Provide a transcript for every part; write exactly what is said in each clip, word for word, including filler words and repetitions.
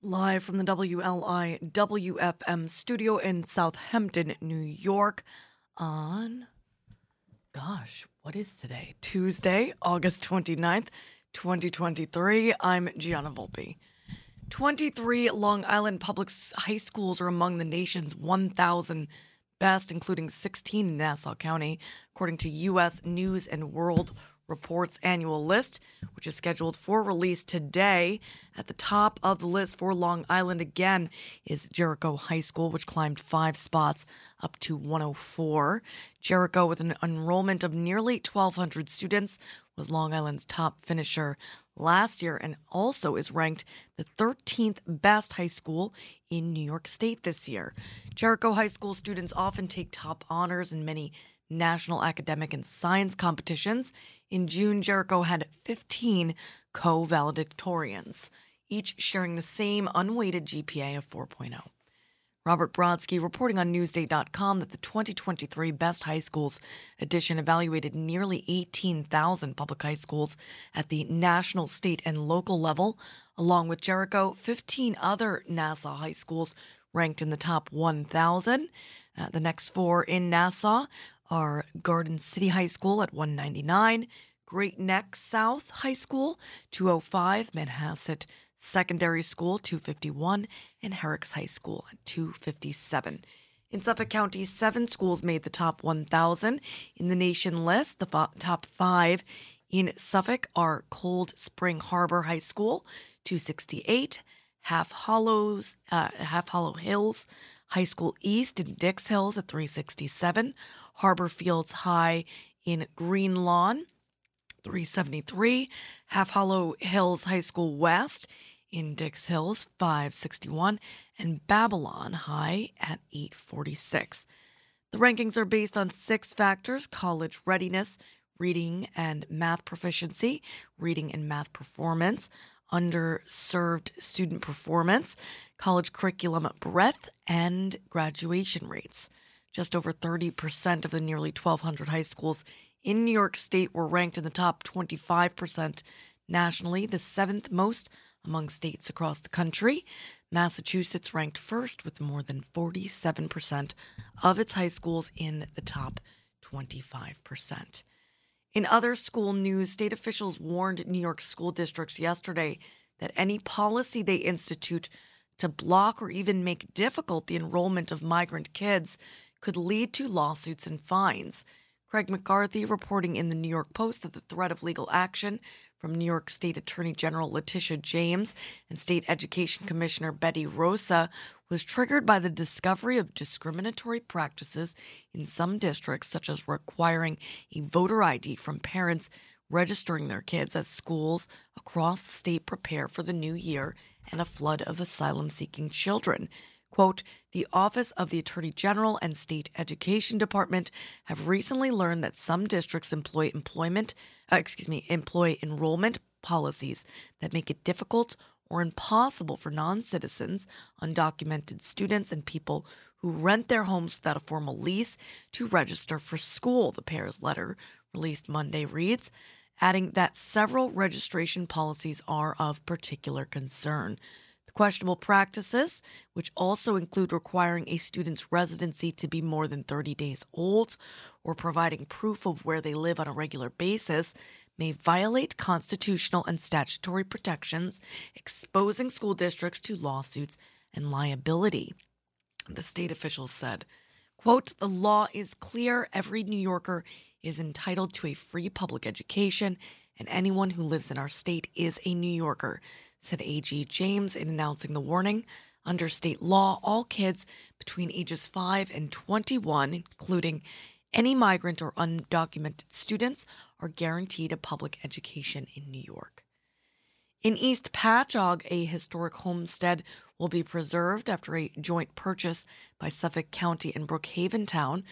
Live from the W L I W F M studio in Southampton, New York on, gosh, what is today? Tuesday, August twenty-ninth, twenty twenty-three. I'm Gianna Volpe. twenty-three Long Island public high schools are among the nation's one thousand best, including sixteen in Nassau County, according to U S News and World Report's annual list, which is scheduled for release today. At the top of the list for Long Island again is Jericho High School, which climbed five spots up to one oh four. Jericho, with an enrollment of nearly twelve hundred students, was Long Island's top finisher last year and also is ranked the thirteenth best high school in New York State this year. Jericho High School students often take top honors in many national academic and science competitions. In June, Jericho had fifteen co-valedictorians, each sharing the same unweighted G P A of four point oh. Robert Brodsky reporting on Newsday dot com that the twenty twenty-three Best High Schools edition evaluated nearly eighteen thousand public high schools at the national, state, and local level. Along with Jericho, fifteen other Nassau high schools ranked in the top one thousand. Uh, the next four in Nassau are Garden City High School at one ninety-nine, Great Neck South High School two oh five, Manhasset Secondary School two fifty-one, and Herricks High School at two fifty-seven. In Suffolk County, seven schools made the top one thousand. In the nation list, the fo- top five in Suffolk are Cold Spring Harbor High School two sixty-eight, Half Hollows, uh, Half Hollow Hills High School East in Dix Hills at three sixty-seven, Harbor Fields High in Green Lawn, three seventy-three, Half Hollow Hills High School West in Dix Hills, five sixty-one, and Babylon High at eight forty-six. The rankings are based on six factors: college readiness, reading and math proficiency, reading and math performance, underserved student performance, college curriculum breadth, and graduation rates. Just over thirty percent of the nearly twelve hundred high schools in New York State were ranked in the top twenty-five percent nationally, the seventh most among states across the country. Massachusetts ranked first with more than forty-seven percent of its high schools in the top twenty-five percent. In other school news, state officials warned New York school districts yesterday that any policy they institute to block or even make difficult the enrollment of migrant kids could lead to lawsuits and fines. Craig McCarthy reporting in the New York Post that the threat of legal action from New York State Attorney General Letitia James and State Education Commissioner Betty Rosa was triggered by the discovery of discriminatory practices in some districts, such as requiring a voter I D from parents registering their kids as schools across the state prepare for the new year and a flood of asylum-seeking children. Quote, the Office of the Attorney General and State Education Department have recently learned that some districts employ employment, uh, excuse me, employ enrollment policies that make it difficult or impossible for non-citizens, undocumented students, and people who rent their homes without a formal lease to register for school, the pair's letter released Monday reads, adding that several registration policies are of particular concern. The questionable practices, which also include requiring a student's residency to be more than thirty days old or providing proof of where they live on a regular basis, may violate constitutional and statutory protections, exposing school districts to lawsuits and liability, the state officials said. Quote, the law is clear. Every New Yorker is entitled to a free public education, and anyone who lives in our state is a New Yorker, said A G James in announcing the warning. Under state law, all kids between ages five and twenty-one, including any migrant or undocumented students, are guaranteed a public education in New York. In East Patchogue, a historic homestead will be preserved after a joint purchase by Suffolk County and Brookhaven Town,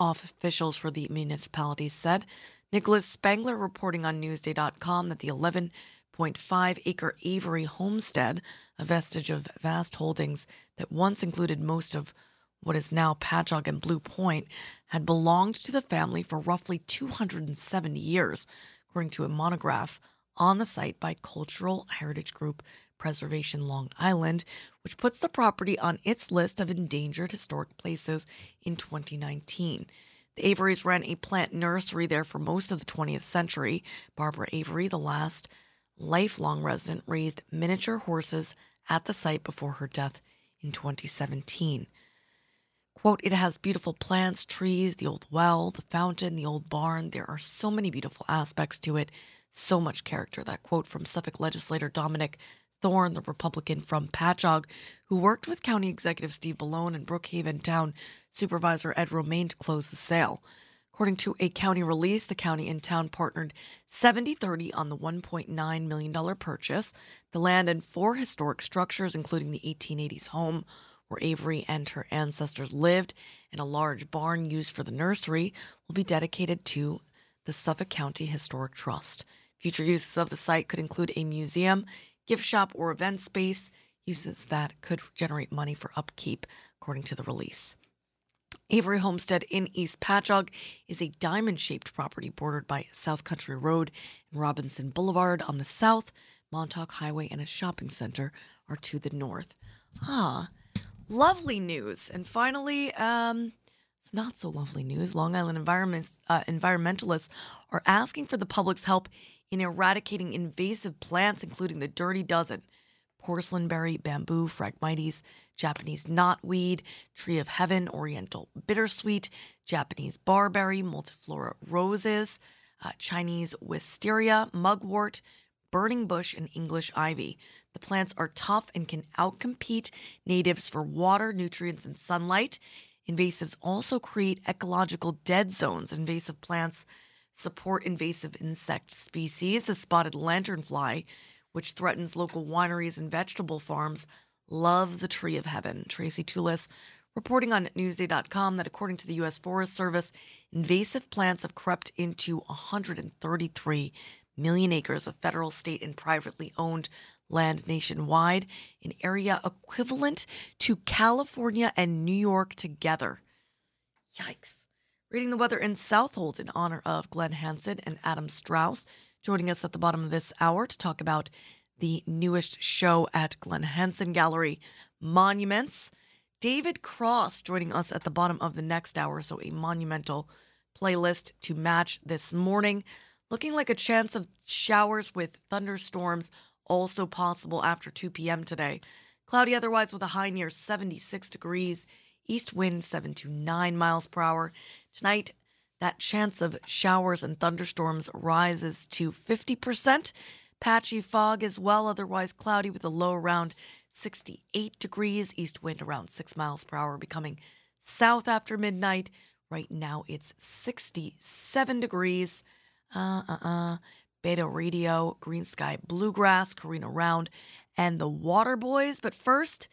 officials for the municipality said. Nicholas Spangler reporting on Newsday dot com that the eleven point five acre Avery homestead, a vestige of vast holdings that once included most of what is now Patchogue and Blue Point, had belonged to the family for roughly two hundred seventy years, according to a monograph on the site by cultural heritage group Preservation Long Island, which puts the property on its list of endangered historic places in twenty nineteen. The Averys ran a plant nursery there for most of the twentieth century. Barbara Avery, the last lifelong resident, raised miniature horses at the site before her death in twenty seventeen. Quote, "It has beautiful plants, trees, the old well, the fountain, the old barn. There are so many beautiful aspects to it, so much character." That quote from Suffolk legislator Dominic Thorne, the Republican from Patchogue, who worked with County Executive Steve Ballone and Brookhaven Town Supervisor Ed Romaine to close the sale. According to a county release, the county and town partnered seventy thirty on the one point nine million dollars purchase. The land and four historic structures, including the eighteen eighties home where Avery and her ancestors lived, and a large barn used for the nursery, will be dedicated to the Suffolk County Historic Trust. Future uses of the site could include a museum, gift shop, or event space, uses that could generate money for upkeep, according to the release. Avery Homestead in East Patchogue is a diamond-shaped property bordered by South Country Road and Robinson Boulevard on the south. Montauk Highway and a shopping center are to the north. Ah, lovely news. And finally, um, not so lovely news. Long Island environments, uh, environmentalists are asking for the public's help in eradicating invasive plants, including the Dirty Dozen: porcelainberry, bamboo, phragmites, Japanese knotweed, tree of heaven, oriental bittersweet, Japanese barberry, multiflora roses, uh, Chinese wisteria, mugwort, burning bush, and English ivy. The plants are tough and can outcompete natives for water, nutrients, and sunlight. Invasives also create ecological dead zones. Invasive plants support invasive insect species. The spotted lanternfly, which threatens local wineries and vegetable farms, love the tree of heaven. Tracy Toulis reporting on Newsday dot com that according to the U S Forest Service, invasive plants have crept into one hundred thirty-three million acres of federal, state, and privately owned land nationwide, an area equivalent to California and New York together. Yikes. Reading the weather in Southold in honor of Glen Hansen and Adam Straus, joining us at the bottom of this hour to talk about the newest show at Glen Hansen Gallery, Monuments. David Cross joining us at the bottom of the next hour, so a monumental playlist to match this morning. Looking like a chance of showers with thunderstorms also possible after two p.m. today. Cloudy otherwise with a high near seventy-six degrees. East wind seven to nine miles per hour. Tonight, that chance of showers and thunderstorms rises to fifty percent. Patchy fog as well, otherwise cloudy with a low around sixty-eight degrees. East wind around six miles per hour, becoming south after midnight. Right now it's sixty-seven degrees. Uh, uh, uh, Beta Radio, Green Sky Bluegrass, Karina Round, and the Water Boys. But first,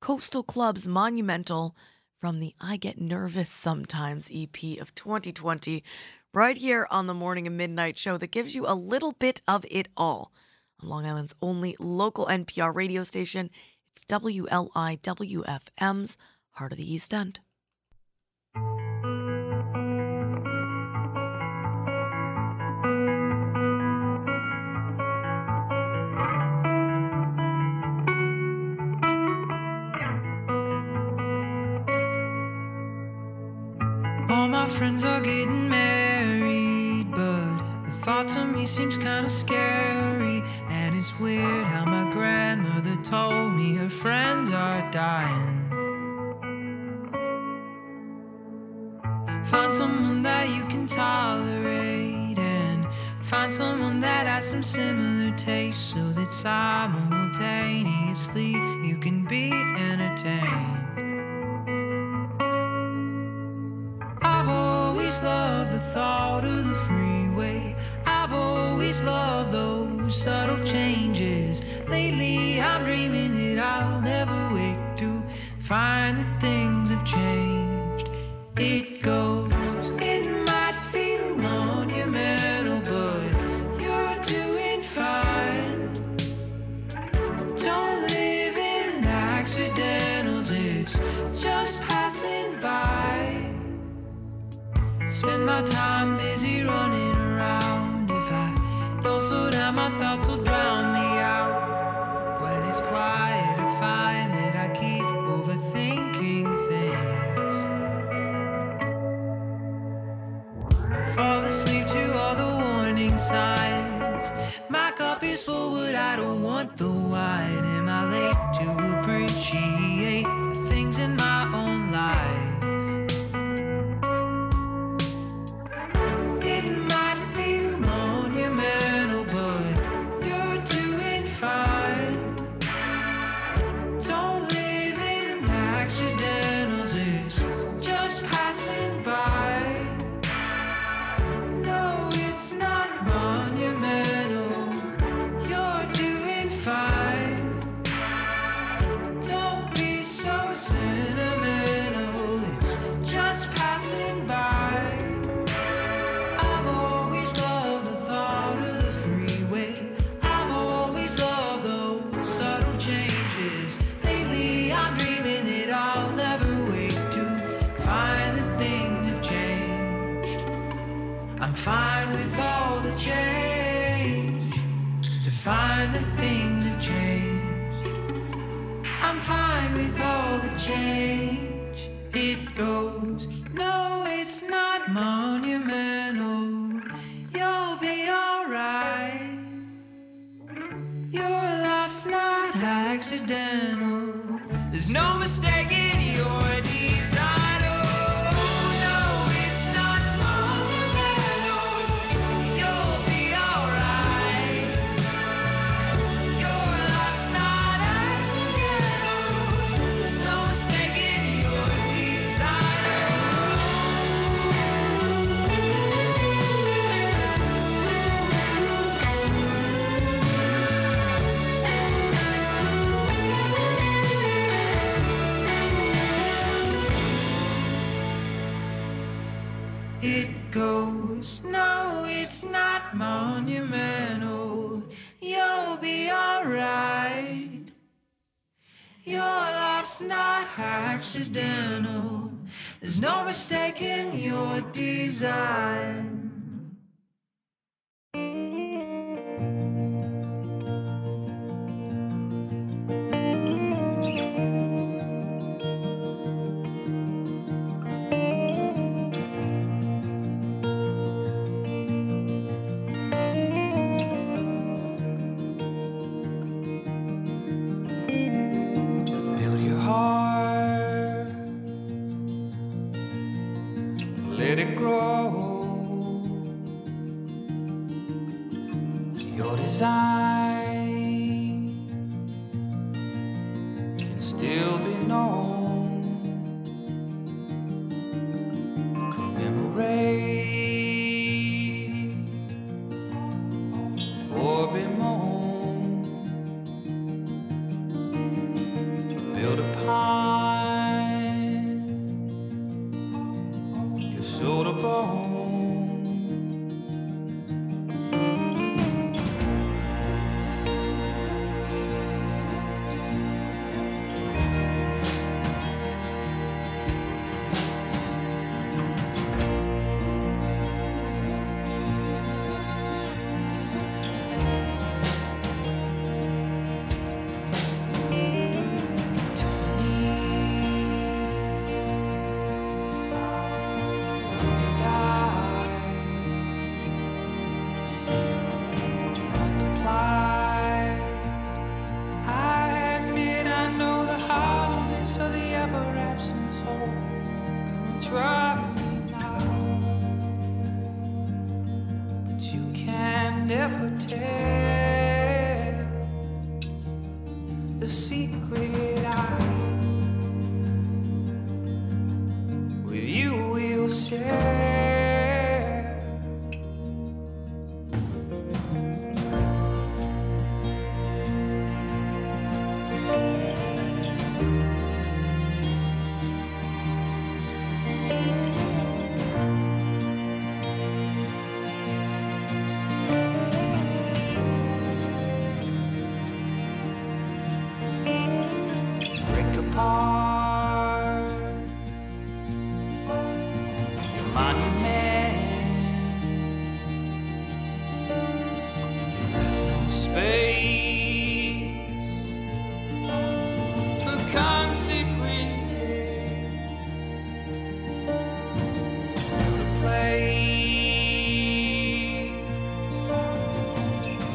Coastal Club's Monumental from the I Get Nervous Sometimes E P of twenty twenty, right here on the Morning and Midnight Show that gives you a little bit of it all. On Long Island's only local N P R radio station, it's W L I W F M's Heart of the East End. Friends are getting married, but the thought to me seems kind of scary. And it's weird how my grandmother told me her friends are dying. Find someone that you can tolerate, and find someone that has some similar tastes, so that simultaneously you can be entertained. Love the thought of the freeway. I've always loved those subtle changes. Lately I'm dreaming that I'll never wake to find that things have changed. It goes, it might feel monumental, but you're doing fine. Don't live in accidentals, it's just passing by. Spend my time busy running around. If I don't slow down, my thoughts will drown me out. When it's to appreciate the things in my own life. It might feel monumental, but you're doing fine. Don't live in accidentals, it's just passing by. No, it's not monumental, you're doing fine. Don't be so sentimental, it's just passing by. I've always loved the thought of the freeway. I've always loved those subtle changes. Lately I'm dreaming that I'll never wait to find that things have changed. I'm fine with all the change, to find that things have changed. I'm fine with all the change. It goes, no, it's not monumental. You'll be alright. Your life's not accidental. There's no mistake in your deeds. Goes, no, it's not monumental. You'll be alright. Your life's not accidental. There's no mistake in your design.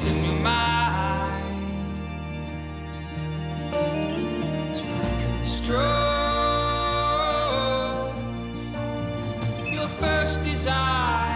In your mind, desire.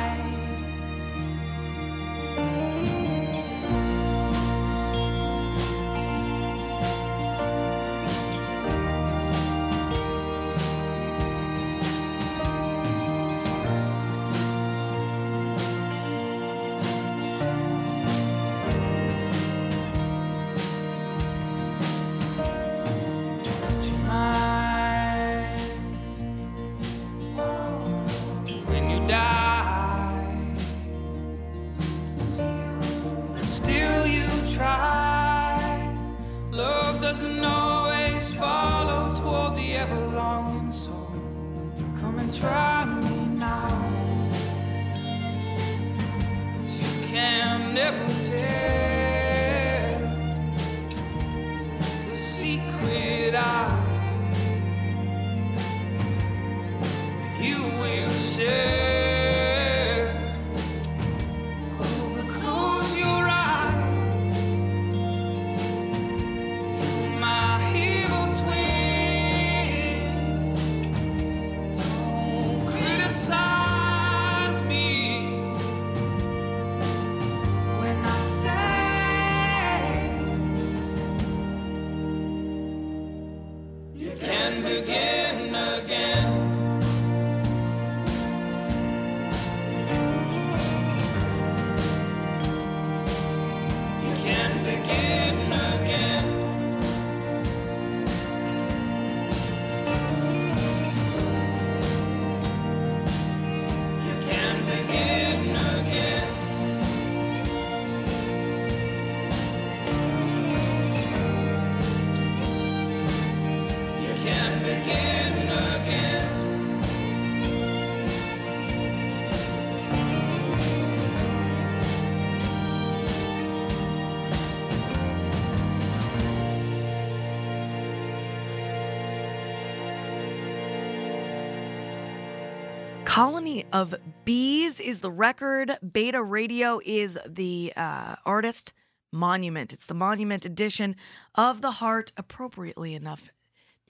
Colony of Bees is the record. Beta Radio is the uh, artist monument. It's the monument edition of The Heart, appropriately enough,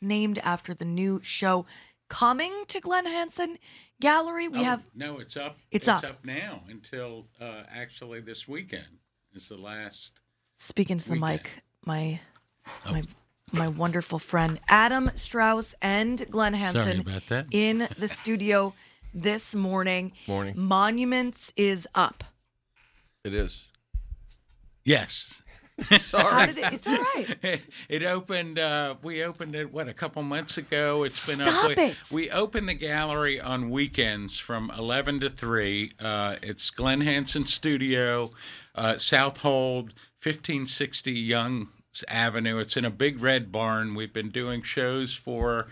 named after the new show coming to Glen Hansen Gallery. We oh, have no, it's up. It's, it's up. up now until uh, actually this weekend is the last. Speaking to weekend. the mic, my oh. my. My wonderful friend Adam Straus and Glen Hansen in the studio this morning. Morning. Monuments is up. It is. Yes. Sorry. It, it's all right. It, it opened, uh, we opened it, what, a couple months ago? It's been Stop up. It. We, we opened the gallery on weekends from eleven to three. Uh, it's Glen Hansen Studio, uh, Southold, fifteen sixty Young Avenue. It's in a big red barn. We've been doing shows for,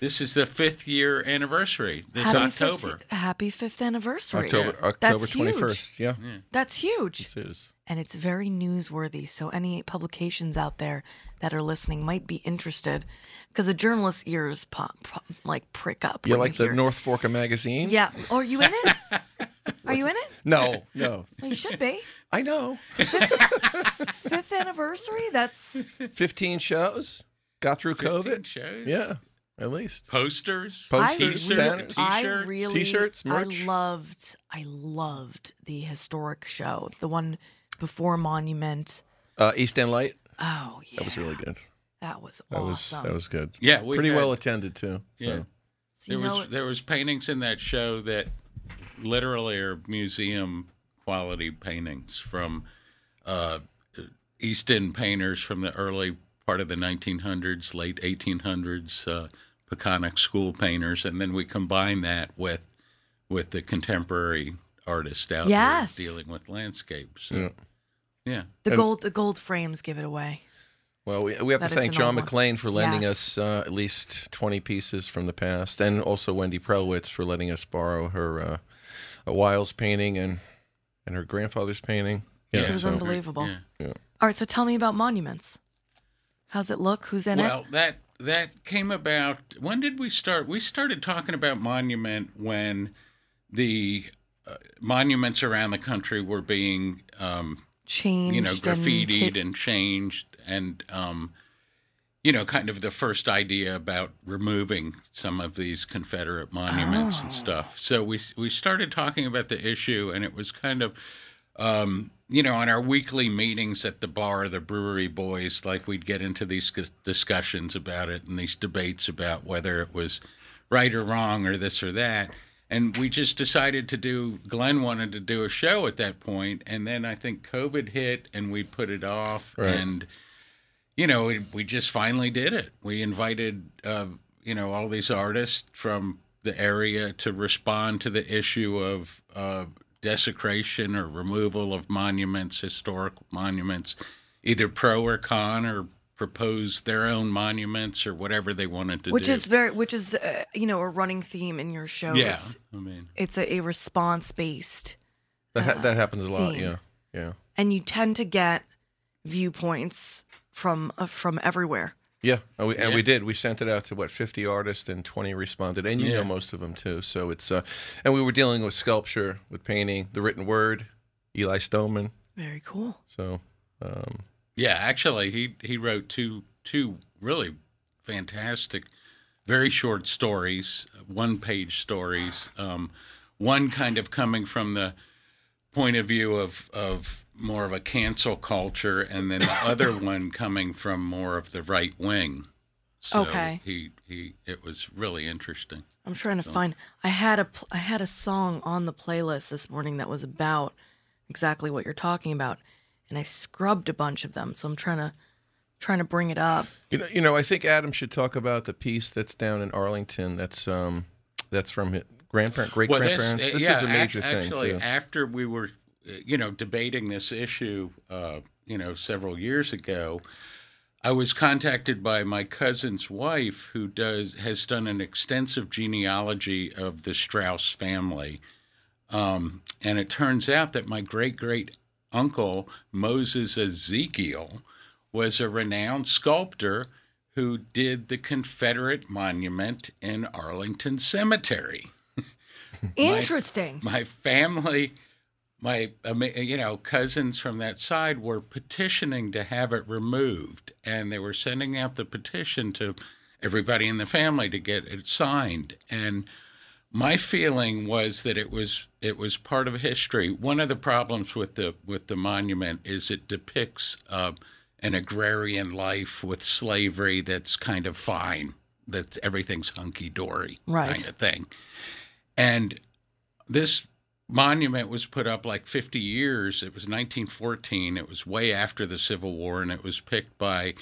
this is the fifth year anniversary this happy October. Fifth, happy fifth anniversary. October, yeah. October That's twenty-first. Yeah. yeah. That's huge. It is. And it's very newsworthy. So any publications out there that are listening might be interested, because the journalist's ears pop, pop, like prick up. Yeah, like you the hear. North Forker magazine. Yeah. Are you in it? Are you in it? No, no. Well, you should be. I know. Fifth, fifth anniversary? That's... fifteen shows? Got through COVID? fifteen shows? Yeah, at least. Posters? Posters? T-shirts? I really... T-shirts? Merch? I loved, I loved the historic show. The one before Monument. Uh, East End Light? Oh, yeah. That was really good. That was awesome. That was, that was good. Yeah, we Pretty had, well attended, too. Yeah. So. There, was, it, there was paintings in that show that... literally are museum quality paintings from uh, East End painters from the early part of the nineteen hundreds, late eighteen hundreds, uh, Peconic school painters, and then we combine that with with the contemporary artists out yes. there dealing with landscapes. Yeah, yeah. The gold the gold frames give it away. Well, we, we have that to thank John McLean for lending yes. us uh, at least twenty pieces from the past, and also Wendy Prelwitz for letting us borrow her uh, a Wiles painting and and her grandfather's painting. Yeah, it was so unbelievable. Yeah. Yeah. All right, so tell me about Monuments. How's it look? Who's in well, it? Well, that that came about. When did we start? We started talking about Monument when the uh, monuments around the country were being um, changed, you know, graffitied and, t- and changed. And, um, you know, kind of the first idea about removing some of these Confederate monuments oh. and stuff. So we we started talking about the issue, and it was kind of, um, you know, on our weekly meetings at the bar, the brewery boys, like we'd get into these discussions about it and these debates about whether it was right or wrong or this or that. And we just decided to do, Glenn wanted to do a show at that point, and then I think COVID hit, and we put it off, right. and... You know, we, we just finally did it. We invited, uh, you know, all these artists from the area to respond to the issue of uh, desecration or removal of monuments, historic monuments, either pro or con, or propose their own monuments or whatever they wanted to do. Which is very, which is, uh, you know, a running theme in your show. Yeah, I mean, it's a, a response-based. That ha- uh, that happens a lot. Theme. Yeah, yeah. And you tend to get viewpoints from uh, from everywhere. Yeah, and, we, and yeah. we did. We sent it out to, what, fifty artists, and twenty responded, and you yeah. know most of them, too. So it's, uh, and we were dealing with sculpture, with painting, the written word, Eli Stoneman. Very cool. So, um. Yeah, actually, he, he wrote two two really fantastic, very short stories, one-page stories, um, one kind of coming from the point of view of of more of a cancel culture, and then the other one coming from more of the right wing. So okay. he he it was really interesting. I'm trying to so. find I had a I had a song on the playlist this morning that was about exactly what you're talking about, and I scrubbed a bunch of them, so I'm trying to trying to bring it up. You know, you know I think Adam should talk about the piece that's down in Arlington that's um that's from his grandparent great well, grandparents. This, this yeah, is a major act, thing actually, too. After we were you know, debating this issue, uh, you know, several years ago, I was contacted by my cousin's wife, who does has done an extensive genealogy of the Straus family. Um, and it turns out that my great-great-uncle, Moses Ezekiel, was a renowned sculptor who did the Confederate monument in Arlington Cemetery. Interesting. My, my family... My, you know, cousins from that side were petitioning to have it removed, and they were sending out the petition to everybody in the family to get it signed. And my feeling was that it was it was part of history. One of the problems with the with the monument is it depicts uh, an agrarian life with slavery that's kind of fine, that everything's hunky dory, right. kind of thing, and this. Monument was put up like fifty years. It was nineteen fourteen. It was way after the Civil War, and it was picked by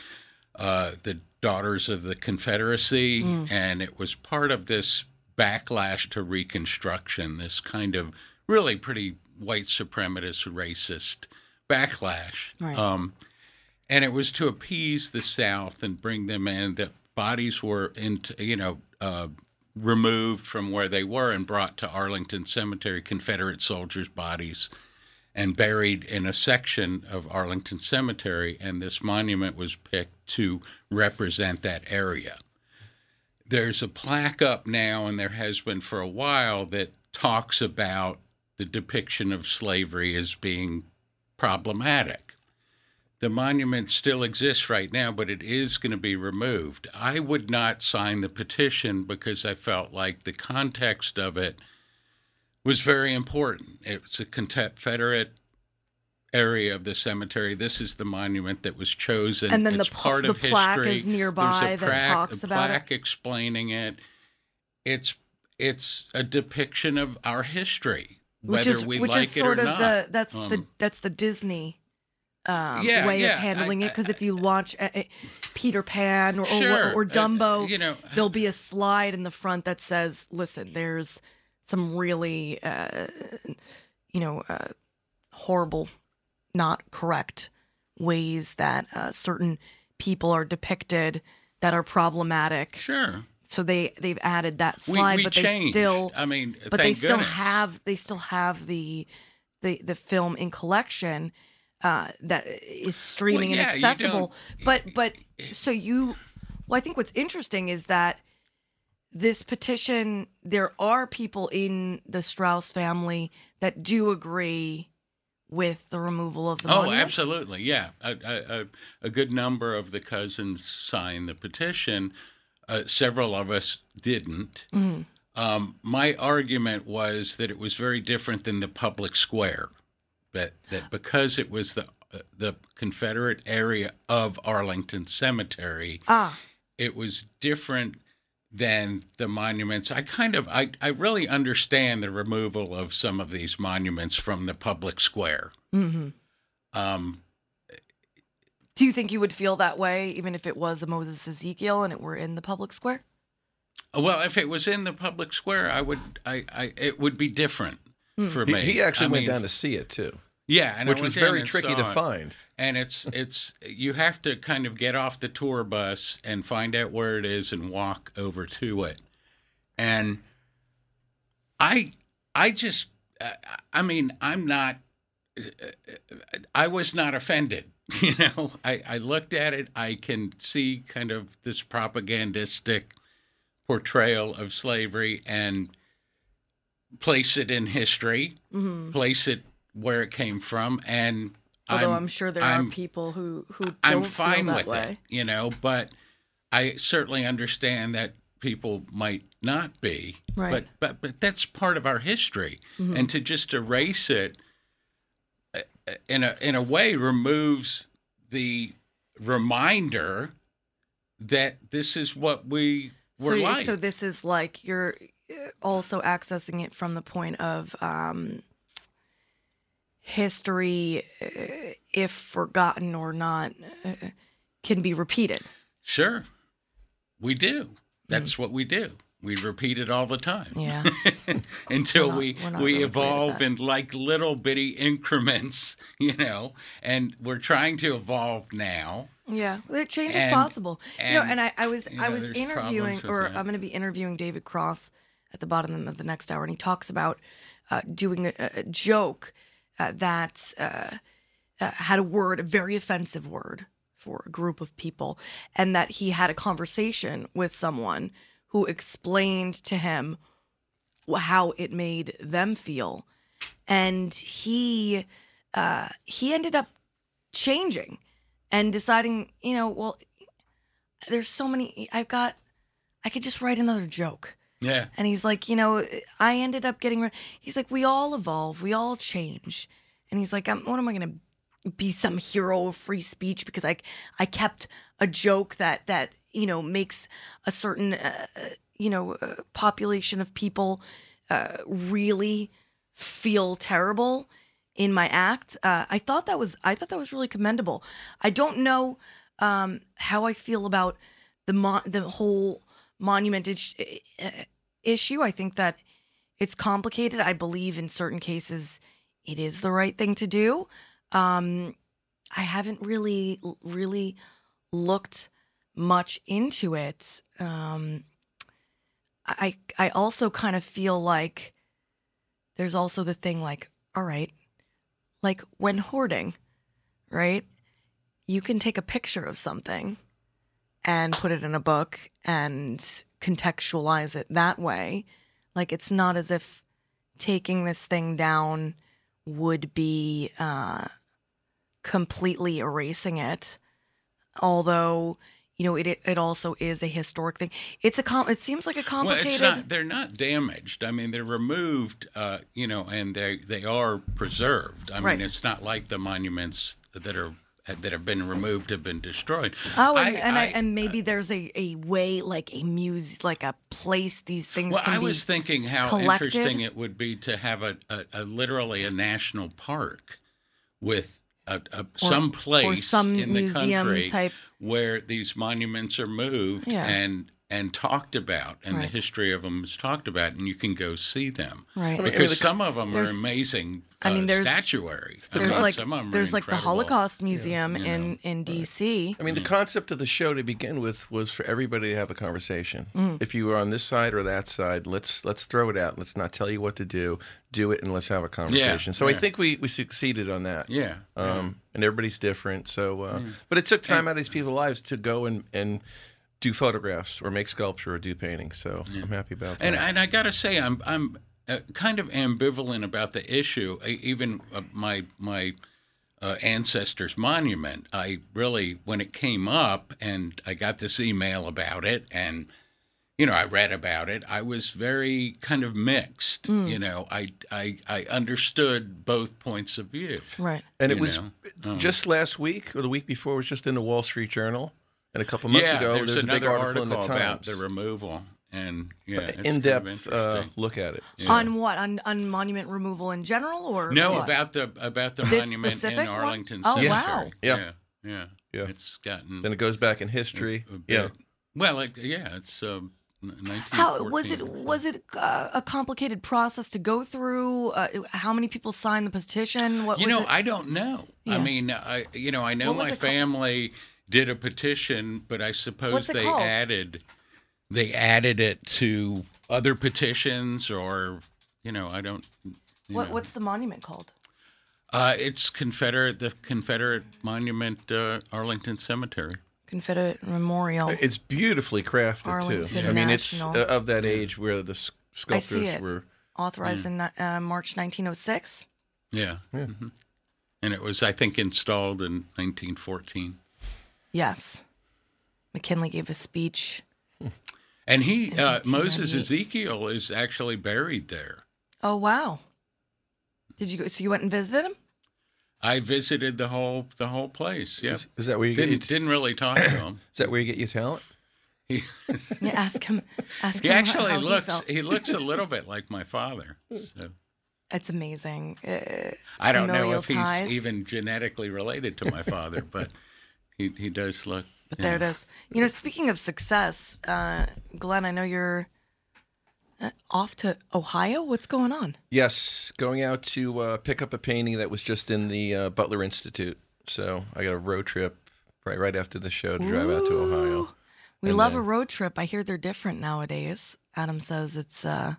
uh, the Daughters of the Confederacy, mm. and it was part of this backlash to Reconstruction, this kind of really pretty white supremacist, racist backlash. Right. Um, and it was to appease the South and bring them in. The bodies were, into, you know, uh, removed from where they were and brought to Arlington Cemetery, Confederate soldiers' bodies, and buried in a section of Arlington Cemetery, and this monument was picked to represent that area. There's a plaque up now, and there has been for a while, that talks about the depiction of slavery as being problematic. The monument still exists right now, but it is going to be removed. I would not sign the petition because I felt like the context of it was very important. It's a Confederate area of the cemetery. This is the monument that was chosen. And then it's the, part the of plaque history. Is nearby that pra- talks about it. There's a plaque explaining it. It's, it's a depiction of our history, whether which is, we which like is it sort or of not. The, that's, um, the, that's the Disney... Um, yeah, way yeah. of handling I, it because if you launch uh, Peter Pan or sure. or, or Dumbo, uh, you know, there'll be a slide in the front that says, "Listen, there's some really, uh, you know, uh, horrible, not correct ways that uh, certain people are depicted that are problematic." Sure. So they they've added that slide, we, we but changed. they still, I mean, but they still goodness. have they still have the the the film in collection. Uh, that is streaming well, yeah, and accessible. But, but so you, well, I think what's interesting is that this petition, there are people in the Straus family that do agree with the removal of the monument? Oh, absolutely, yeah. A, a, a good number of the cousins signed the petition. Uh, several of us didn't. Mm-hmm. Um, my argument was that it was very different than the public square, that that because it was the uh, the Confederate area of Arlington Cemetery, ah. it was different than the monuments. I kind of, I, I really understand the removal of some of these monuments from the public square. Mm-hmm. Um, Do you think you would feel that way even if it was a Moses Ezekiel and it were in the public square? Well, if it was in the public square, I would, I, I it would be different mm. for me. He, he actually I went mean, down to see it too. Yeah, and which was very tricky to find. And it's it's you have to kind of get off the tour bus and find out where it is and walk over to it. And I I just I mean, I'm not I was not offended. You know, I, I looked at it. I can see kind of this propagandistic portrayal of slavery and place it in history, mm-hmm. place it where it came from. And although I'm, I'm sure there I'm, are people who, who don't I'm fine feel that with way. It, you know, but I certainly understand that people might not be. Right. But, but, but that's part of our history. Mm-hmm. And to just erase it, in a in a way, removes the reminder that this is what we were so, like. So this is like you're also accessing it from the point of um, history, if forgotten or not, can be repeated. Sure. We do. That's mm. what we do. We repeat it all the time. Yeah. Until not, we we really evolve in like little bitty increments, you know, and we're trying to evolve now. Yeah. The change is possible. And, you know, and I, I was I know, was interviewing or that. I'm going to be interviewing David Cross at the bottom of the next hour, and he talks about uh, doing a, a joke uh, that uh, uh, had a word, a very offensive word for a group of people, and that he had a conversation with someone who explained to him how it made them feel, and he uh, he ended up changing and deciding, you know, well, there's so many I've got, I could just write another joke. Yeah. And he's like, you know, I ended up getting. He's like, we all evolve, we all change, and he's like, I'm, what am I gonna be some hero of free speech because I I kept a joke that that. you know, makes a certain, uh, you know, uh, population of people uh, really feel terrible in my act. Uh, I thought that was, I thought that was really commendable. I don't know um, how I feel about the mo- the whole monument is- issue. I think that it's complicated. I believe in certain cases it is the right thing to do. Um, I haven't really, really looked much into it. Um, I I also kind of feel like there's also the thing like, all right, like when hoarding, right? You can take a picture of something and put it in a book and contextualize it that way. Like it's not as if taking this thing down would be uh, completely erasing it, although you know, it it also is a historic thing. It's a com- It seems like a complicated. Well, it's not, they're not damaged. I mean, they're removed. Uh, you know, and they they are preserved. I right. mean, it's not like the monuments that are that have been removed have been destroyed. Oh, and I, and, I, I, and maybe there's a, a way, like a muse, like a place these things. Well, can I be was thinking how collected. Interesting it would be to have a, a, a literally a national park with. A, a, or, some place some in the country type. Where these monuments are moved yeah. and and talked about, and right. the history of them is talked about, and you can go see them. Right. Because I mean, some of them are amazing uh, I mean, there's, statuary. There's, I mean, like, some of them there's like the Holocaust Museum yeah. you know, in, in right. D C I mean, the concept of the show to begin with was for everybody to have a conversation. Mm. If you were on this side or that side, let's let's throw it out. Let's not tell you what to do. Do it, and let's have a conversation. Yeah. So yeah. I think we, we succeeded on that. Yeah. Um, yeah. And everybody's different. So, uh, yeah. But it took time and, out of these people's lives to go and... and do photographs or make sculpture or do painting. So yeah. I'm happy about that. And, and I got to say, I'm I'm uh, kind of ambivalent about the issue. I, even uh, my my uh, ancestors' monument, I really, when it came up and I got this email about it and, you know, I read about it, I was very kind of mixed. Mm. You know, I, I I understood both points of view. Right. And it was um, just last week or the week before, it was just in the Wall Street Journal. And a couple of months yeah, ago, there was a big article, article in the Times about the removal. And yeah, in-depth uh, look at it. Yeah. On what? On, on monument removal in general, or no? What? About the about the this monument in Arlington Cemetery. Oh wow! Yeah. Yeah. yeah, yeah, It's gotten. Then it goes back in history. A, a yeah. Well, it, yeah, it's um, nineteen fourteen. How was it? Was it uh, a complicated process to go through? Uh, how many people signed the petition? What you was know, it? I don't know. Yeah. I mean, I you know, I know my family called? did a petition, but I suppose What's they added. They added it to other petitions, or you know, I don't. What know. What's the monument called? Uh, it's Confederate, the Confederate Monument, uh, Arlington Cemetery. Confederate Memorial. It's beautifully crafted Arlington too. Yeah. I mean, it's uh, of that age where the sculptors I see it. were authorized yeah. in uh, March nineteen oh six. Yeah, yeah. Mm-hmm. And it was, I think, installed in nineteen fourteen. Yes, McKinley gave a speech. And he, uh, Moses Ezekiel, is actually buried there. Oh wow! Did you go? So you went and visited him? I visited the whole the whole place. Yeah, is, is that where you didn't get your, didn't really talk to him? Is that where you get your talent? He, yeah, ask him. Ask he him actually how looks. He, he looks a little bit like my father. So. It's amazing. Uh, I don't know if ties. he's even genetically related to my father, but he he does look. But there yeah. it is. You know, speaking of success, uh, Glenn, I know you're off to Ohio. What's going on? Yes, going out to uh, pick up a painting that was just in the uh, Butler Institute. So I got a road trip right, right after the show to drive Ooh. out to Ohio. We and love then... a road trip. I hear they're different nowadays. Adam says it's uh,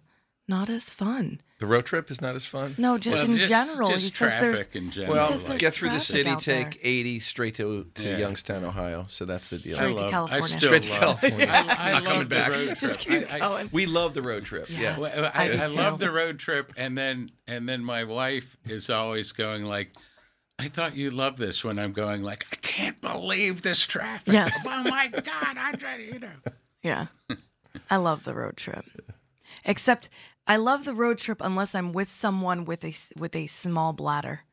not as fun. The road trip is not as fun? No, just well, in just, general. Just he traffic says in general. Well, like, get through the city, take there. eighty straight to, to yeah. Youngstown, Ohio. So that's the deal. Straight to California. I still straight love, to California. I, I love the back. road trip. Just I, I, we love the road trip. Yes, yes. Well, I, I, I love the road trip. And then and then my wife is always going like, I thought you loved this, when I'm going like, I can't believe this traffic. Yes. Oh, my God. I try to, you know. Yeah. I love the road trip. Except... I love the road trip unless I'm with someone with a with a small bladder,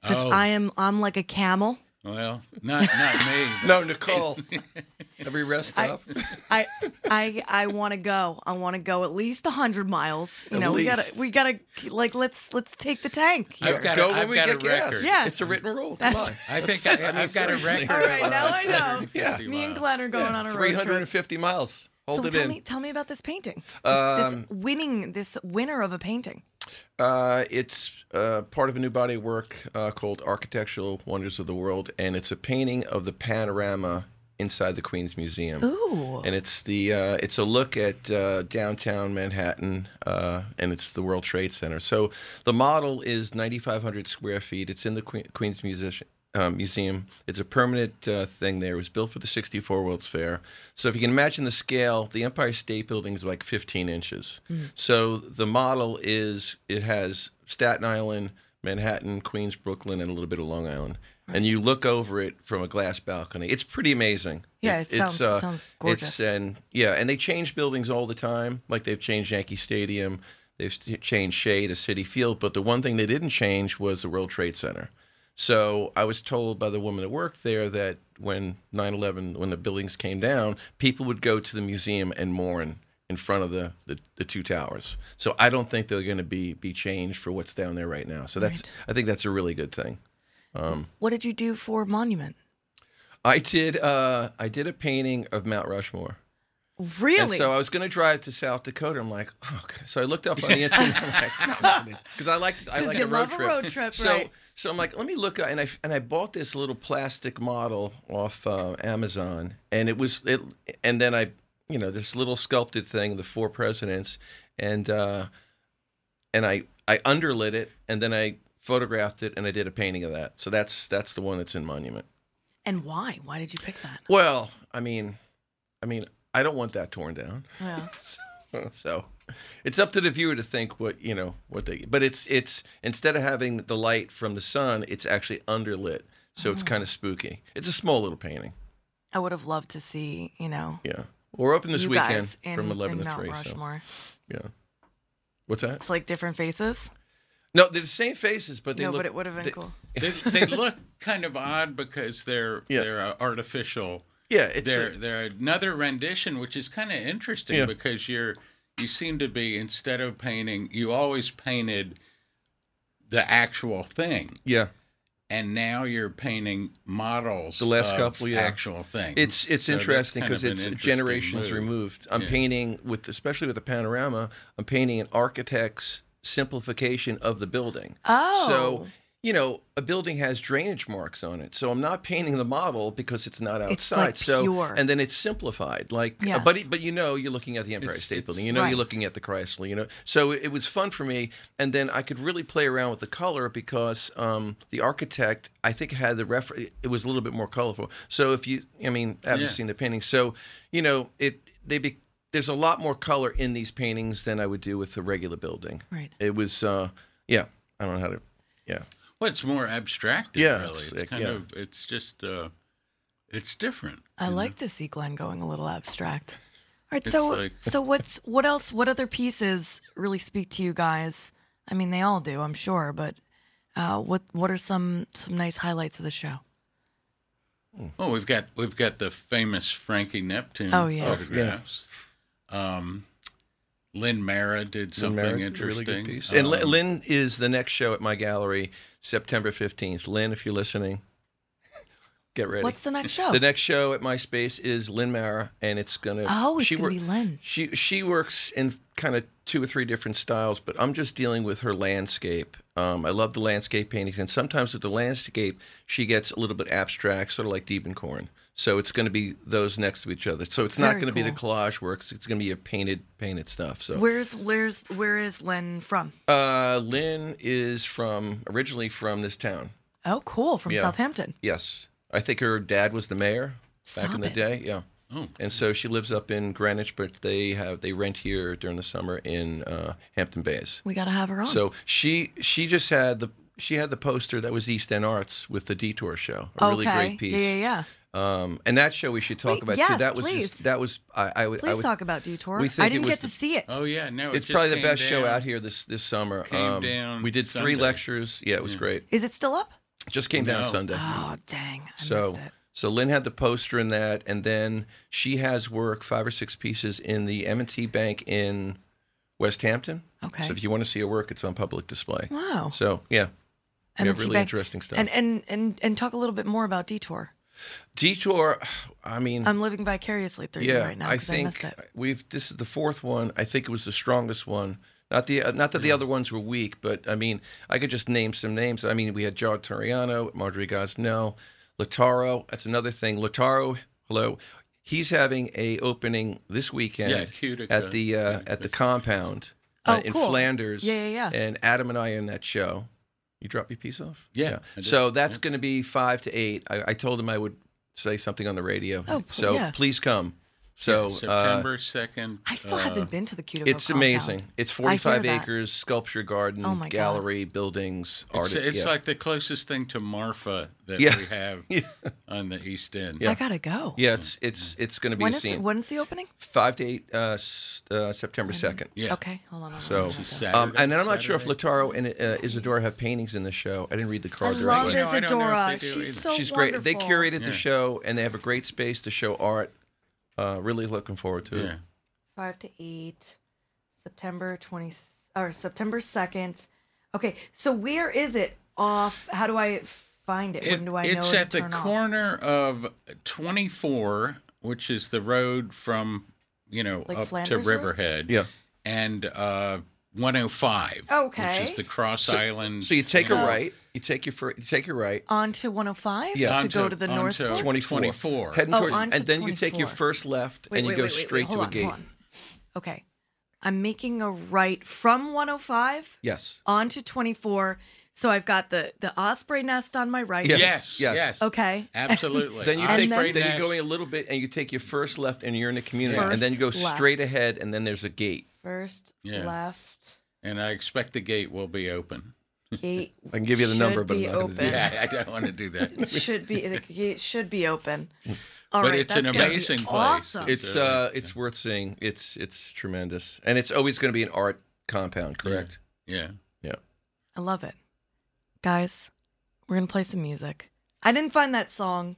because oh. I am I'm like a camel. Well, not not me. No, Nicole. Every rest I, up. I I I want to go. I want to go at least a hundred miles. You at know, least. we gotta we gotta like let's let's take the tank. Here. I've got go a, I've got a record. Yes. It's a written rule. Come on. I think I, I've, I've got a record. All right, now I know. Yeah. Me and Glenn are going yeah. on a road trip. Three hundred and fifty miles. Hold so it tell in. me, tell me about this painting. This, um, this winning, this winner of a painting. Uh, it's uh, part of a new body of work uh, called "Architectural Wonders of the World," and it's a painting of the panorama inside the Queens Museum. Ooh! And it's the uh, it's a look at uh, downtown Manhattan, uh, and it's the World Trade Center. So the model is nine thousand five hundred square feet. It's in the que- Queens Museum. Uh, museum. It's a permanent uh, thing there. It was built for the sixty-four World's Fair. So if you can imagine the scale, the Empire State Building is like fifteen inches. Mm-hmm. So the model is, it has Staten Island, Manhattan, Queens, Brooklyn, and a little bit of Long Island. Right. And you look over it from a glass balcony. It's pretty amazing. Yeah, it, it, sounds, it's, uh, it sounds gorgeous. It's, and, yeah, and they change buildings all the time. Like they've changed Yankee Stadium. They've changed Shea to Citi Field. But the one thing they didn't change was the World Trade Center. So I was told by the woman that worked there that when nine eleven, when the buildings came down, people would go to the museum and mourn in front of the, the, the two towers. So I don't think they're going to be, be changed for what's down there right now. So that's right. I think that's a really good thing. Um, what did you do for monument? I did uh, I did a painting of Mount Rushmore. Really? And so I was going to drive to South Dakota. I'm like, oh, okay. So I looked up on the internet. I'm like, because I like I like a road trip. You love a road trip, so, right? So I'm like, let me look. And I and I bought this little plastic model off uh, Amazon, and it was it. And then I, you know, this little sculpted thing, the four presidents, and uh, and I I underlit it, and then I photographed it, and I did a painting of that. So that's that's the one that's in Monument. And why? Why did you pick that? Well, I mean, I mean. I don't want that torn down. Yeah. so, So it's up to the viewer to think what, you know, what they, but it's, it's instead of having the light from the sun, it's actually underlit. So mm-hmm. it's kind of spooky. It's a small little painting. I would have loved to see, you know. Yeah. We're open this weekend in, from eleven to three. So. Yeah. What's that? It's like different faces. No, they're the same faces, but they no, look. No, but it would have been they, cool. They, they look kind of odd because they're yeah. they're uh, artificial. Yeah, it's they're a, they're another rendition, which is kind of interesting yeah. because you're you seem to be instead of painting, you always painted the actual thing. Yeah. And now you're painting models the last of couple, yeah. actual things. It's it's so interesting because it's generations move. removed. I'm yeah. painting, with especially with the panorama, I'm painting an architect's simplification of the building. Oh. So, you know, a building has drainage marks on it. So I'm not painting the model because it's not outside. It's like so pure. And then it's simplified. Like, yes. but, but you know you're looking at the Empire it's, State it's, Building. You know right. you're looking at the Chrysler. You know, so it was fun for me. And then I could really play around with the color because um, the architect, I think, had the ref. It was a little bit more colorful. So if you, I mean, I haven't yeah. seen the painting. So, you know, it they be, there's a lot more color in these paintings than I would do with the regular building. Right. It was, uh, yeah, I don't know how to, yeah. Well, it's more abstract, yeah, really. It's, it's kind yeah. of, it's just, uh, it's different. I like know? to see Glenn going a little abstract. All right, it's so like... so what's what else? What other pieces really speak to you guys? I mean, they all do, I'm sure. But uh, what what are some some nice highlights of the show? Oh, we've got we've got the famous Frankie Neptune oh, yeah. photographs. Oh, yeah. Um, Lynn Mara did something Lynn Mara did interesting. A really good piece. Um, and Lynn is the next show at my gallery, September fifteenth. Lynn, if you're listening, get ready. What's the next show? The next show at my space is Lynn Mara, and it's going to Oh, it's going to be Lynn. She she works in kind of two or three different styles, but I'm just dealing with her landscape. Um, I love the landscape paintings, and sometimes with the landscape, she gets a little bit abstract, sort of like Diebenkorn. So it's going to be those next to each other. So it's not Very going to cool. be the collage works. It's going to be a painted, painted stuff. So where's where's where is Lynn from? Uh, Lynn is from originally from this town. Oh, cool! From yeah. Southampton. Yes, I think her dad was the mayor Stop back in it. the day. Yeah, oh. and so she lives up in Greenwich, but they have they rent here during the summer in uh, Hampton Bays. We got to have her on. So she she just had the she had the poster that was East End Arts with the Detour show. A okay. really great piece. Yeah, yeah, yeah. Um, and that show we should talk Wait, about yes, too. That was please. Just, that was I, I would please I would, talk about Detour. We think I didn't it was get the, to see it. Oh yeah, no, it it's just probably the best down. show out here this this summer. Came um, down we did Sunday. three lectures. Yeah, it was yeah. great. Is it still up? Just came no. down Sunday. Oh dang, I so, missed it. So Lynn had the poster in that, and then she has work five or six pieces in the M and T Bank in West Hampton. Okay. So if you want to see her work, it's on public display. Wow. So yeah, yeah, really Bank. interesting stuff. And, and and and talk a little bit more about Detour. Detour, I mean... I'm living vicariously through yeah, you right now because I, I missed it. We've, this is the fourth one. I think it was the strongest one. Not the not that yeah. the other ones were weak, but, I mean, I could just name some names. I mean, we had John Torriano, Marjorie Gosnell, Lataro. That's another thing. Lataro, hello. He's having a opening this weekend yeah, Cutica, at the uh, at the compound oh, uh, in cool. Flanders. Yeah, yeah, yeah. And Adam and I are in that show. You drop your piece off? Yeah. yeah. So that's yeah. going to be five to eight. I, I told him I would say something on the radio. Oh, so yeah. please come. So yeah, September second. Uh, I still uh, haven't been to the Cuticle It's compound. amazing. It's forty-five acres, sculpture garden, oh gallery, buildings, artists. It's, it's yeah. like the closest thing to Marfa that yeah. we have yeah. on the East End. Yeah. I got to go. Yeah, it's it's it's going to be when a scene. It, when's the opening? five to eight uh, uh, September second. Yeah. Okay, hold on. So, Saturday, um, and then I'm not Saturday. sure if Lataro and uh, Isadora have paintings in the show. I didn't read the card. I love right no, Isadora. She's so She's wonderful. great. They curated yeah. the show, and they have a great space to show art. Uh, really looking forward to yeah. it. Five to eight, September twentieth or September second. Okay, so where is it off? How do I find it? it when do I know? It's at the corner off? of twenty-four, which is the road from you know like up Flanders to Riverhead. Road? Yeah, and uh, one oh five. Okay, which is the Cross so, Island. So you take so, a right. You take your you take your right onto one oh five yeah. to, to go to the north. twenty-four, twenty-four. Heading oh, towards, and then twenty-four. You take your first left wait, and you wait, go wait, straight wait, wait, to on, a gate. Okay, I'm making a right from one oh five. Yes, onto twenty-four. So I've got the, the osprey nest on my right. Yes, yes. yes. yes. Okay. Absolutely. Then you take then, then you go in a little bit and you take your first left and you're in the community. First and then you go left. straight ahead and then there's a gate. First yeah. left. And I expect the gate will be open. Gate I can give you the number, but I'm not open. Gonna do that. Yeah, I don't want to do that. It should be the gate should be open. All but right, it's an amazing place. Awesome. It's uh, it's worth seeing. It's it's tremendous, and it's always going to be an art compound, correct? Yeah, yeah. yeah. I love it, guys. We're gonna play some music. I didn't find that song.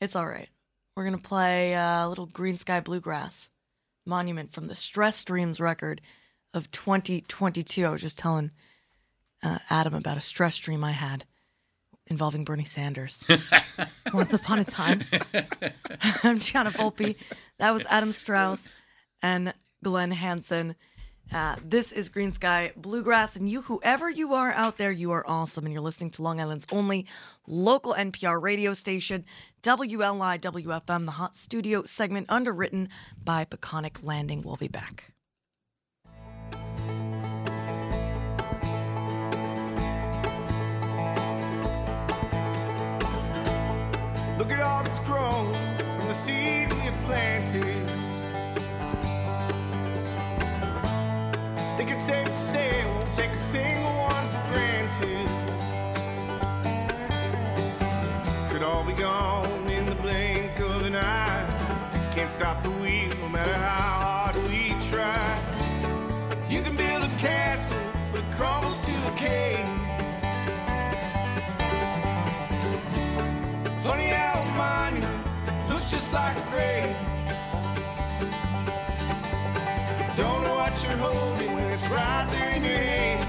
It's all right. We're gonna play uh, a little Green Sky Bluegrass Monument from the Stress Dreams record of twenty twenty-two. I was just telling uh, Adam about a stress dream I had involving Bernie Sanders. Once upon a time. I'm Gianna Volpe. That was Adam Straus and Glen Hansen. Uh, this is Green Sky Bluegrass. And you, whoever you are out there, you are awesome. And you're listening to Long Island's only local N P R radio station, W L I W F M, the Hot Studio segment underwritten by Peconic Landing. We'll be back. Look at all that's grown from the seed we have planted. Think it's safe to say it won't take a single one for granted. Could all be gone in the blink of an eye. Can't stop the wheel no matter how hard we try. You can build a castle, but it crumbles to a cave. Funny how a monument looks just like a grave. Don't know what you're holding when it's right there in your hand.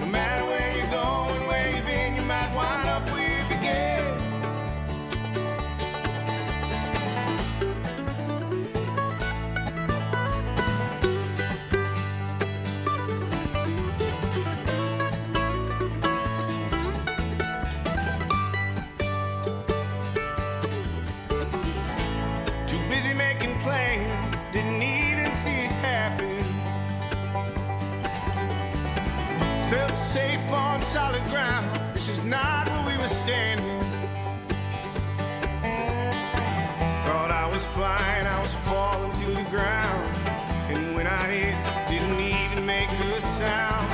No matter where you're going, where you've been, you might wind up where you safe on solid ground, which is not where we were standing. Thought I was flying, I was falling to the ground. And when I hit, didn't even make a sound.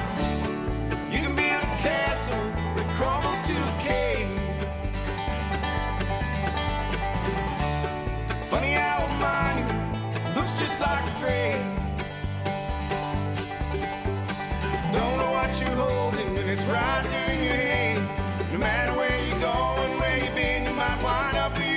You can build a castle that crumbles to a cave. Funny how a monument looks just like a grave. It's right there in your hand. No matter where you're going, where you've been, you might wind up where you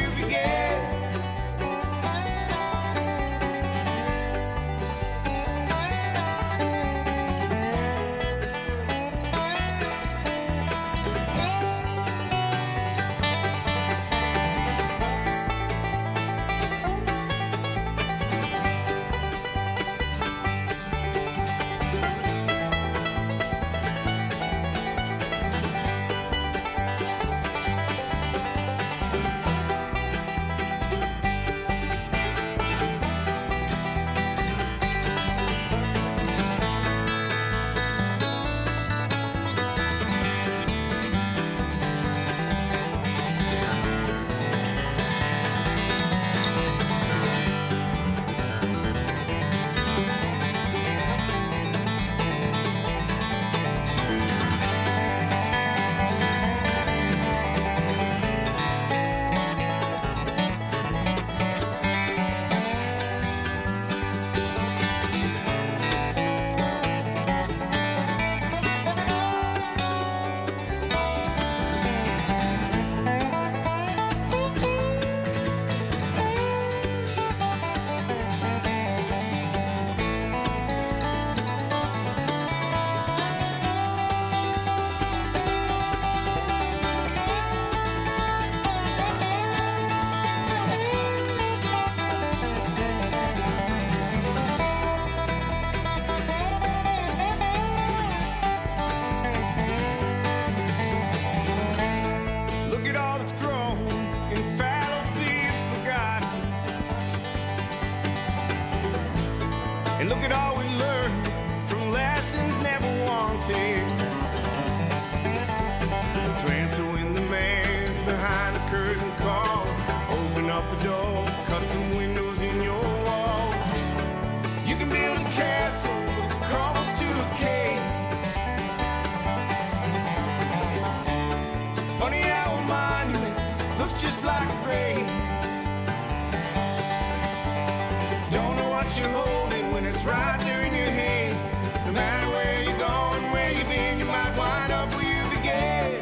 that you're holding when it's right there in your hand. No matter where you're going, where you've been, you might wind up where you began.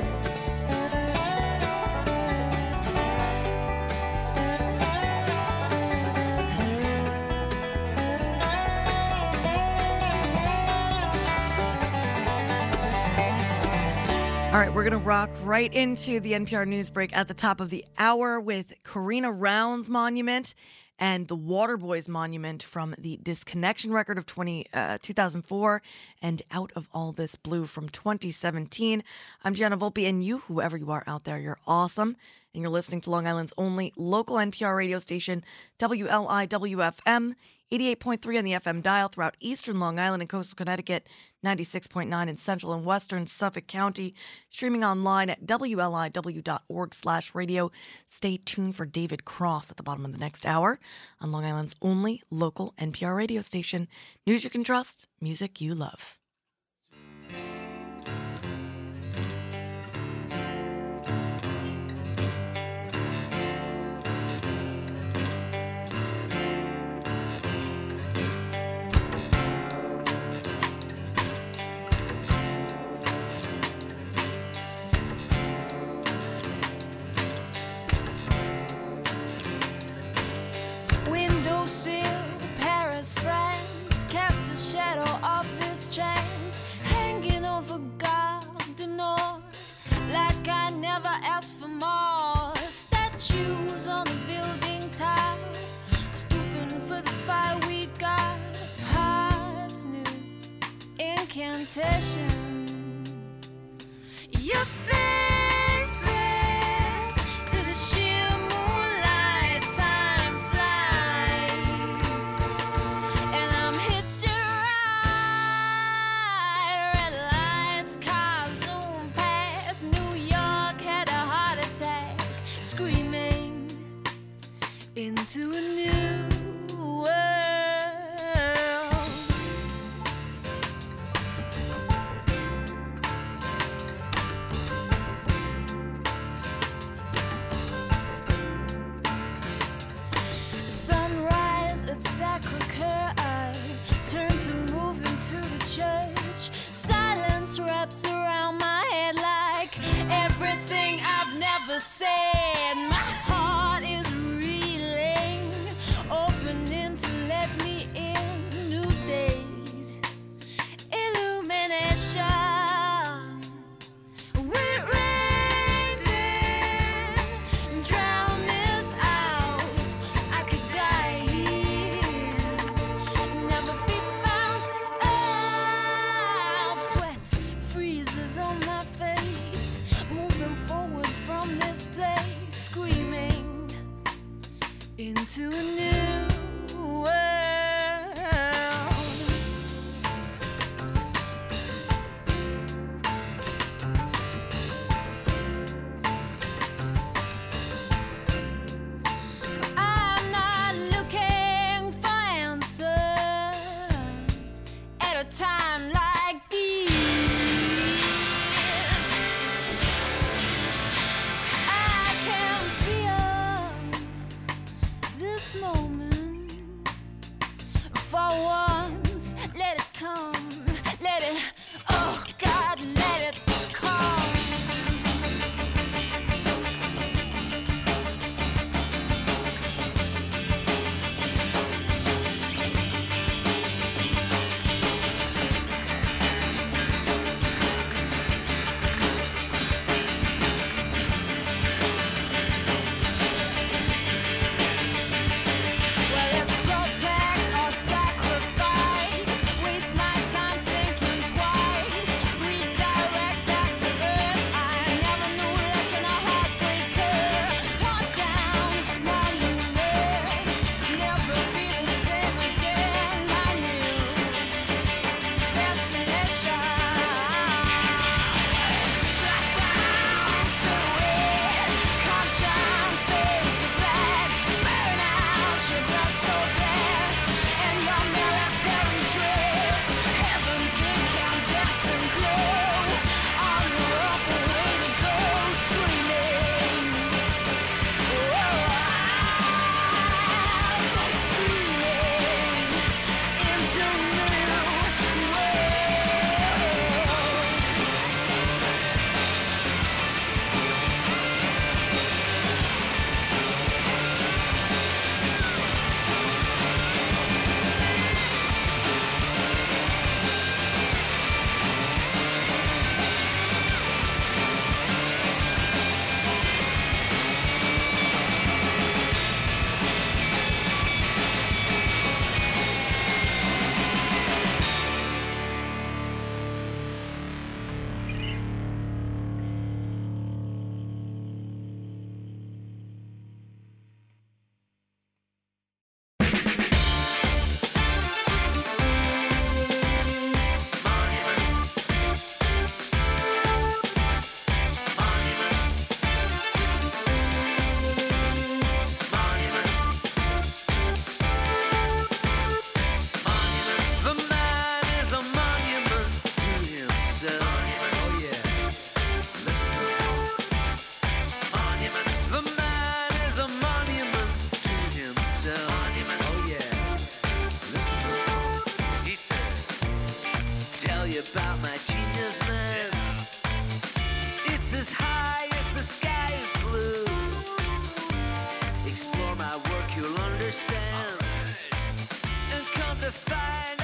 All right, we're going to rock right into the N P R news break at the top of the hour with Karina Round's monument and the Waterboys monument from the Disconnection record of twenty, uh, two thousand four and Out of All This Blue from twenty seventeen. I'm Gianna Volpe, and you, whoever you are out there, you're awesome. And you're listening to Long Island's only local N P R radio station, W L I W F M, eighty-eight point three on the F M dial throughout eastern Long Island and coastal Connecticut, ninety-six point nine in central and western Suffolk County, streaming online at W L I W dot org slash radio. Stay tuned for David Cross at the bottom of the next hour on Long Island's only local N P R radio station. News you can trust, music you love. Your face blends to the sheer moonlight, time flies, and I'm hitching a ride. Red lights, cars zoom past. New York had a heart attack, screaming into a new world. Said my heart is reeling, opening to let me in. New days, illumination. We're raining, drown this out. I could die here, never be found out. Sweat freezes on my face, moving forward from this place, screaming into a new world. I'm not looking for answers at a time like you about my genius, man. It's as high as the sky is blue. Explore my work, you'll understand. And come to find